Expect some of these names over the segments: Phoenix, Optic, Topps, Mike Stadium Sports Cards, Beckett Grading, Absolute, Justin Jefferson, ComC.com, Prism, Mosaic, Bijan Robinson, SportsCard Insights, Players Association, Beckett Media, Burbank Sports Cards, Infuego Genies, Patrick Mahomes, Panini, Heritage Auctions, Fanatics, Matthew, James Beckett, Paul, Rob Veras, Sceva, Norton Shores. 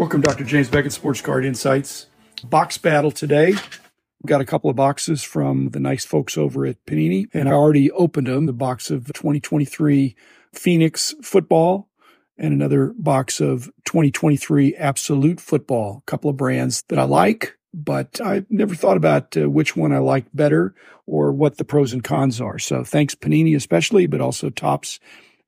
Welcome, Dr. James Beckett, SportsCard Insights. Box battle today. We've got a couple of boxes from the nice folks over at Panini, and I already opened them. The box of 2023 Phoenix football and another box of 2023 Absolute football. A couple of brands that I like, but I never thought about which one I liked better or what the pros and cons are. So thanks Panini especially, but also Topps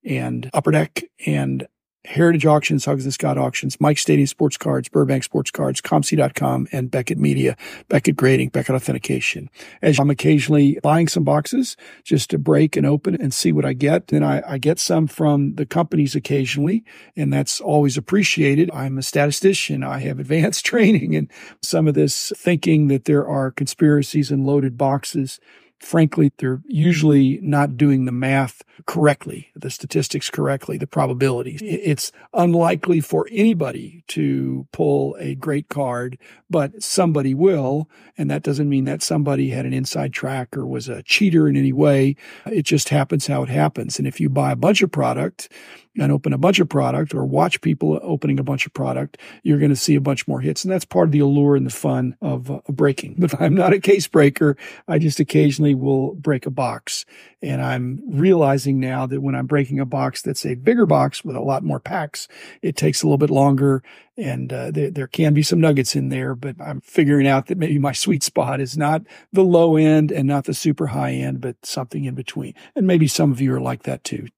and Upper Deck and Heritage Auctions, Huggins and Scott Auctions, Mike Stadium Sports Cards, Burbank Sports Cards, ComC.com, and Beckett Media, Beckett Grading, Beckett Authentication. As I'm occasionally buying some boxes just to break and open and see what I get. Then I get some from the companies occasionally, and that's always appreciated. I'm a statistician. I have advanced training, and some of this thinking that there are conspiracies and loaded boxes, frankly, they're usually not doing the math correctly, the statistics correctly, the probabilities. It's unlikely for anybody to pull a great card, but somebody will. And that doesn't mean that somebody had an inside track or was a cheater in any way. It just happens how it happens. And if you buy a bunch of product and open a bunch of product or watch people opening a bunch of product, you're going to see a bunch more hits. And that's part of the allure and the fun of breaking. But I'm not a case breaker. I just occasionally will break a box. And I'm realizing now that when I'm breaking a box that's a bigger box with a lot more packs, it takes a little bit longer. And there can be some nuggets in there, but I'm figuring out that maybe my sweet spot is not the low end and not the super high end, but something in between. And maybe some of you are like that too.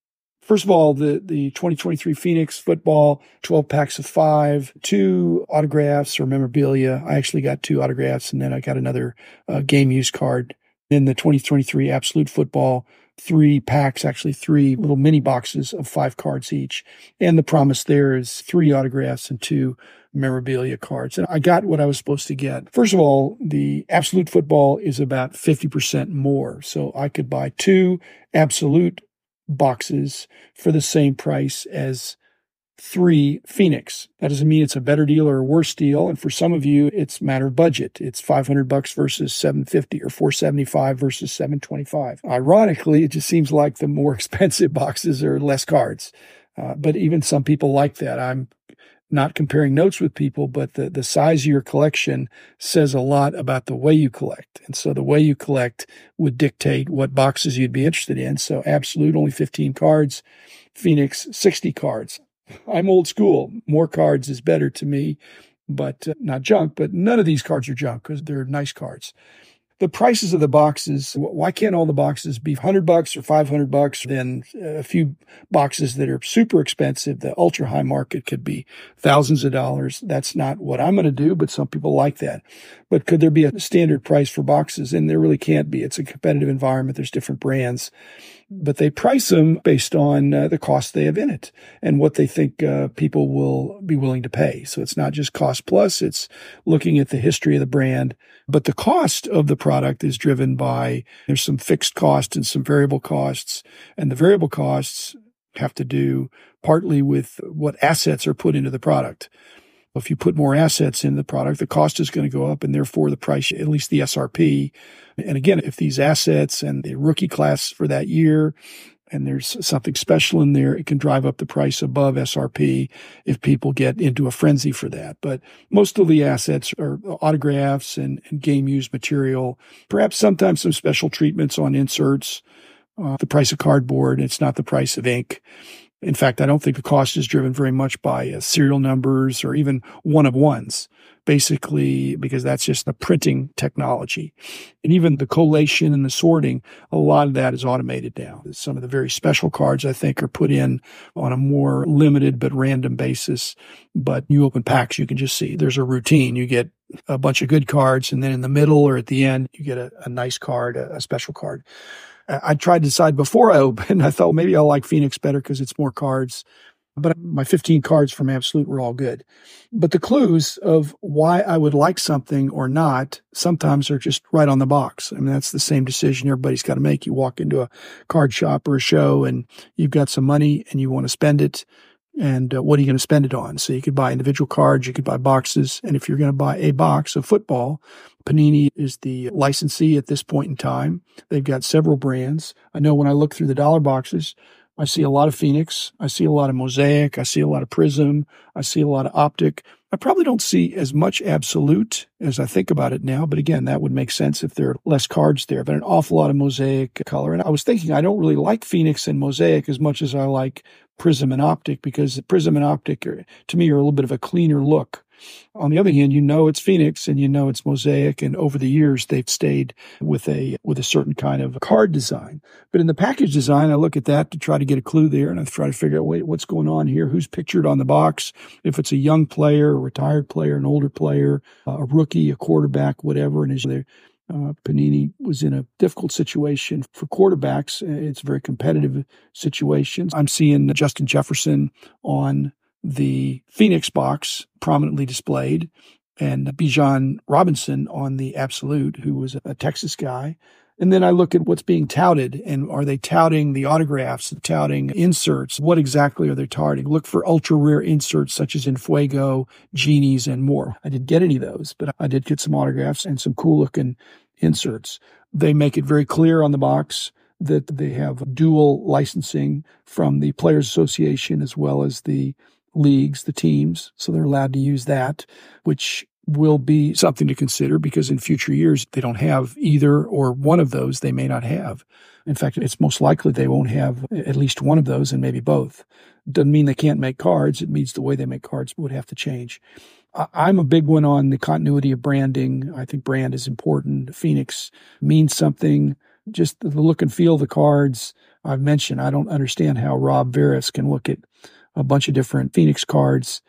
First of all, the 2023 Phoenix football, 12 packs of 5, 2 autographs or memorabilia. I actually got 2 autographs, and then I got another game use card. Then the 2023 Absolute football, 3 packs, actually 3 little mini boxes of 5 cards each. And the promise there is 3 autographs and 2 memorabilia cards. And I got what I was supposed to get. First of all, the Absolute football is about 50% more. So I could buy 2 Absolute boxes for the same price as 3 Phoenix. That doesn't mean it's a better deal or a worse deal. And for some of you, it's a matter of budget. It's $500 versus $750 or $475 versus $725. Ironically, it just seems like the more expensive boxes are less cards. But even some people like that. I'm not comparing notes with people, but the size of your collection says a lot about the way you collect. And so the way you collect would dictate what boxes you'd be interested in. So Absolute, only 15 cards. Phoenix, 60 cards. I'm old school. More cards is better to me, but not junk. But none of these cards are junk because they're nice cards. The prices of the boxes, why can't all the boxes be $100 or $500? Then a few boxes that are super expensive, the ultra high market could be thousands of dollars. That's not what I'm going to do, but some people like that. But could there be a standard price for boxes? And there really can't be. It's a competitive environment. There's different brands, but they price them based on the cost they have in it and what they think people will be willing to pay. So it's not just cost plus, it's looking at the history of the brand, but the cost of the product is driven by, there's some fixed costs and some variable costs, and the variable costs have to do partly with what assets are put into the product. If you put more assets in the product, the cost is going to go up, and therefore the price, at least the SRP. And again, if these assets and the rookie class for that year, and there's something special in there, it can drive up the price above SRP if people get into a frenzy for that. But most of the assets are autographs and game-used material, perhaps sometimes some special treatments on inserts, the price of cardboard. It's not the price of ink. In fact, I don't think the cost is driven very much by serial numbers or even one-of-ones, basically, because that's just the printing technology. And even the collation and the sorting, a lot of that is automated now. Some of the very special cards, I think, are put in on a more limited but random basis. But you open packs, you can just see there's a routine. You get a bunch of good cards, and then in the middle or at the end, you get a nice card, a special card. I tried to decide before I opened. I thought, well, maybe I'll like Phoenix better because it's more cards. But my 15 cards from Absolute were all good. But the clues of why I would like something or not sometimes are just right on the box. I mean, that's the same decision everybody's got to make. You walk into a card shop or a show and you've got some money and you want to spend it. And what are you going to spend it on? So you could buy individual cards, you could buy boxes. And if you're going to buy a box of football, Panini is the licensee at this point in time. They've got several brands. I know when I look through the dollar boxes, I see a lot of Phoenix. I see a lot of Mosaic. I see a lot of Prism. I see a lot of Optic. I probably don't see as much Absolute as I think about it now, but again, that would make sense if there are less cards there, but an awful lot of Mosaic color. And I was thinking I don't really like Phoenix and Mosaic as much as I like Prism and Optic, because the Prism and Optic are, to me, are a little bit of a cleaner look. On the other hand, you know it's Phoenix and you know it's Mosaic, and over the years they've stayed with a certain kind of card design. But in the package design, I look at that to try to get a clue there, and I try to figure out, wait, what's going on here? Who's pictured on the box? If it's a young player, a retired player, an older player, a rookie, a quarterback, whatever. And as they're Panini was in a difficult situation for quarterbacks. It's a very competitive situation. I'm seeing Justin Jefferson on the Phoenix box prominently displayed, and Bijan Robinson on the Absolute, who was a Texas guy. And then I look at what's being touted, and are they touting the autographs, touting inserts? What exactly are they touting? Look for ultra-rare inserts such as Infuego, Genies, and more. I didn't get any of those, but I did get some autographs and some cool-looking inserts. They make it very clear on the box that they have dual licensing from the Players Association as well as the leagues, the teams, so they're allowed to use that, which will be something to consider, because in future years, they don't have either or one of those they may not have. In fact, it's most likely they won't have at least one of those and maybe both. Doesn't mean they can't make cards. It means the way they make cards would have to change. I'm a big one on the continuity of branding. I think brand is important. Phoenix means something. Just the look and feel of the cards I've mentioned. I don't understand how Rob Veras can look at a bunch of different Phoenix cards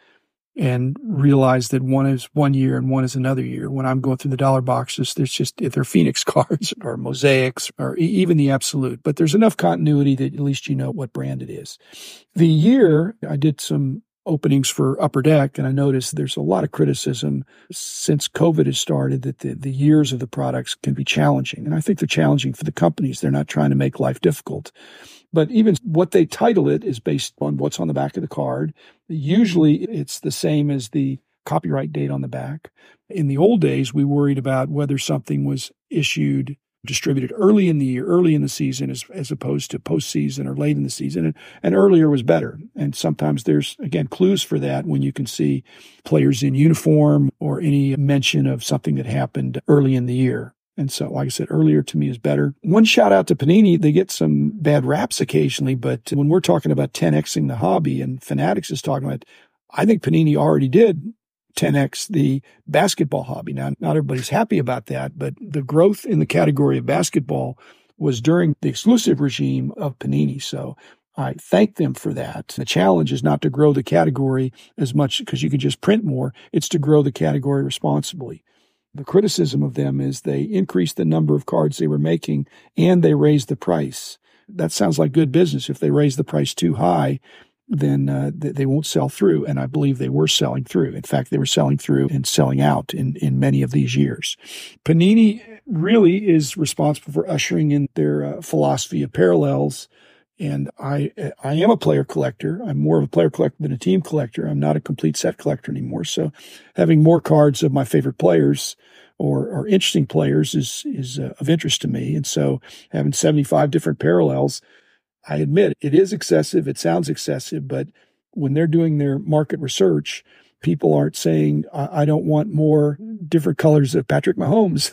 and realize that one is one year and one is another year. When I'm going through the dollar boxes, there's just, they're Phoenix cards or Mosaics or even the Absolute, but there's enough continuity that at least you know what brand it is. The year, I did some openings for Upper Deck, and I noticed there's a lot of criticism since COVID has started that the years of the products can be challenging. And I think they're challenging for the companies. They're not trying to make life difficult. But even what they title it is based on what's on the back of the card. Usually it's the same as the copyright date on the back. In the old days, we worried about whether something was issued, distributed early in the year, early in the season, as opposed to postseason or late in the season. And earlier was better. And sometimes there's, again, clues for that when you can see players in uniform or any mention of something that happened early in the year. And so, like I said, earlier to me is better. One shout out to Panini. They get some bad raps occasionally, but when we're talking about 10Xing the hobby and Fanatics is talking about, I think Panini already did 10X the basketball hobby. Now, not everybody's happy about that, but the growth in the category of basketball was during the exclusive regime of Panini. So I thank them for that. The challenge is not to grow the category as much because you can just print more. It's to grow the category responsibly. The criticism of them is they increased the number of cards they were making and they raised the price. That sounds like good business. If they raise the price too high, then they won't sell through. And I believe they were selling through. In fact, they were selling through and selling out in many of these years. Panini really is responsible for ushering in their philosophy of parallels. And I am a player collector. I'm more of a player collector than a team collector. I'm not a complete set collector anymore. So having more cards of my favorite players or interesting players is of interest to me. And so having 75 different parallels, I admit it is excessive. It sounds excessive, but when they're doing their market research, people aren't saying, I don't want more different colors of Patrick Mahomes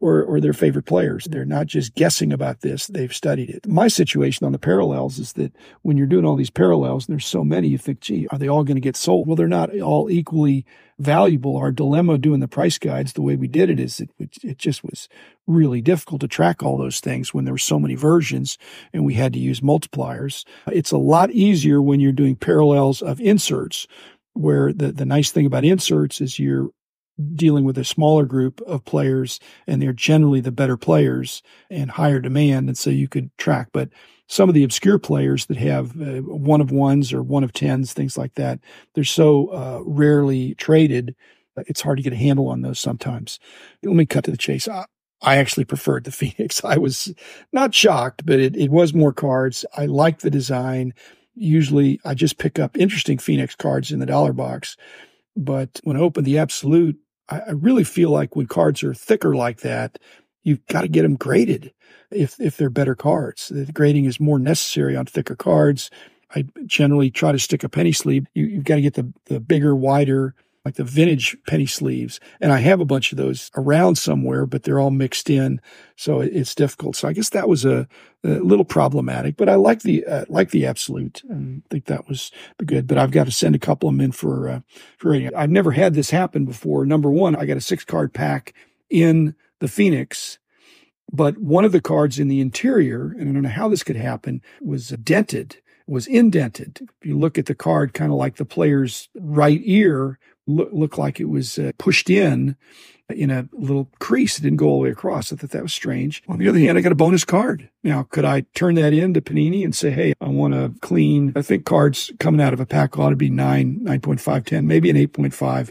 or their favorite players. They're not just guessing about this. They've studied it. My situation on the parallels is that when you're doing all these parallels, and there's so many, you think, gee, are they all going to get sold? Well, they're not all equally valuable. Our dilemma doing the price guides the way we did it is that it just was really difficult to track all those things when there were so many versions and we had to use multipliers. It's a lot easier when you're doing parallels of inserts, where the nice thing about inserts is you're dealing with a smaller group of players and they're generally the better players and higher demand. And so you could track, but some of the obscure players that have one of ones or one of tens, things like that, they're so rarely traded. It's hard to get a handle on those sometimes. Let me cut to the chase. I actually preferred the Phoenix. I was not shocked, but it was more cards. I liked the design. Usually I just pick up interesting Phoenix cards in the dollar box. But when I open the Absolute, I really feel like when cards are thicker like that, you've got to get them graded if they're better cards. The grading is more necessary on thicker cards. I generally try to stick a penny sleeve. You've got to get the bigger, wider, like the vintage penny sleeves. And I have a bunch of those around somewhere, but they're all mixed in. So it's difficult. So I guess that was a little problematic, but I like the Absolute, and I think that was good. But I've got to send a couple of them in for rating. I've never had this happen before. Number one, I got a 6-card pack in the Phoenix, but one of the cards in the interior, and I don't know how this could happen, was dented, was indented. If you look at the card, kind of like the player's right ear, looked like it was pushed in a little crease. It didn't go all the way across. I thought that was strange. On the other hand, I got a bonus card. Now, could I turn that in to Panini and say, hey, I want a clean, I think cards coming out of a pack ought to be 9, 9.5, 10, maybe an 8.5,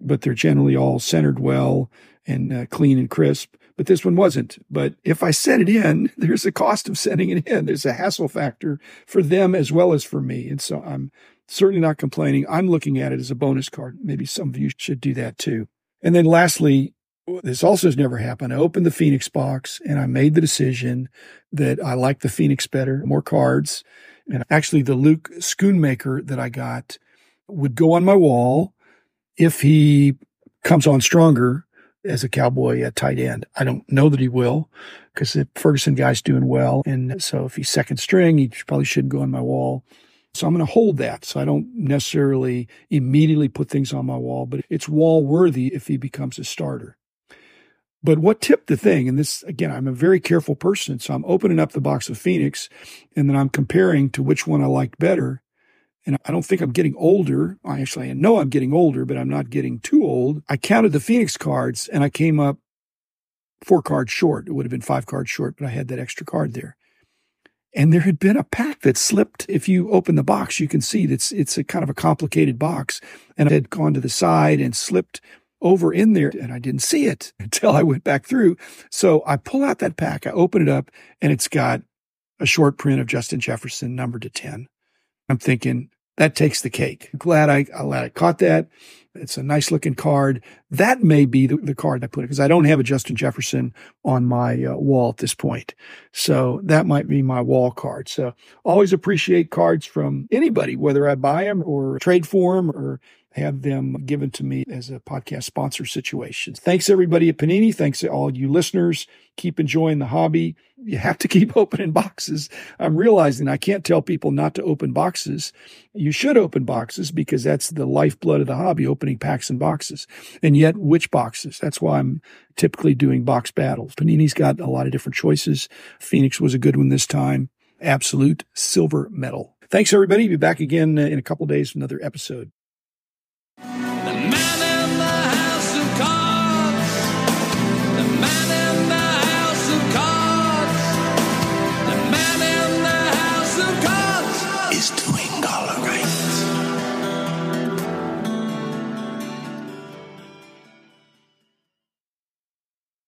but they're generally all centered well and clean and crisp. But this one wasn't. But if I sent it in, there's a cost of sending it in. There's a hassle factor for them as well as for me. And so I'm certainly not complaining. I'm looking at it as a bonus card. Maybe some of you should do that too. And then lastly, this also has never happened. I opened the Phoenix box and I made the decision that I like the Phoenix better, more cards. And actually the Luke Schoonmaker that I got would go on my wall if he comes on stronger as a Cowboy at tight end. I don't know that he will, because the Ferguson guy's doing well. And so if he's second string, he probably shouldn't go on my wall. So I'm going to hold that. So I don't necessarily immediately put things on my wall, but it's wall worthy if he becomes a starter. But what tipped the thing, and this, again, I'm a very careful person. So I'm opening up the box of Phoenix and then I'm comparing to which one I liked better. And I don't think I'm getting older. I know I'm getting older, but I'm not getting too old. I counted the Phoenix cards and I came up 4 cards short. It would have been 5 cards short, but I had that extra card there. And there had been a pack that slipped. If you open the box, you can see that it's a kind of a complicated box. And I had gone to the side and slipped over in there, and I didn't see it until I went back through. So I pull out that pack, I open it up, and it's got a short print of Justin Jefferson numbered to 10. I'm thinking, that takes the cake. Glad I caught that. It's a nice looking card. That may be the card I put it, because I don't have a Justin Jefferson on my wall at this point. So that might be my wall card. So always appreciate cards from anybody, whether I buy them or trade for them or have them given to me as a podcast sponsor situation. Thanks everybody at Panini. Thanks to all you listeners. Keep enjoying the hobby. You have to keep opening boxes. I'm realizing I can't tell people not to open boxes. You should open boxes, because that's the lifeblood of the hobby, opening packs and boxes. And yet, which boxes? That's why I'm typically doing box battles. Panini's got a lot of different choices. Phoenix was a good one this time. Absolute silver medal. Thanks everybody. Be back again in a couple of days for another episode.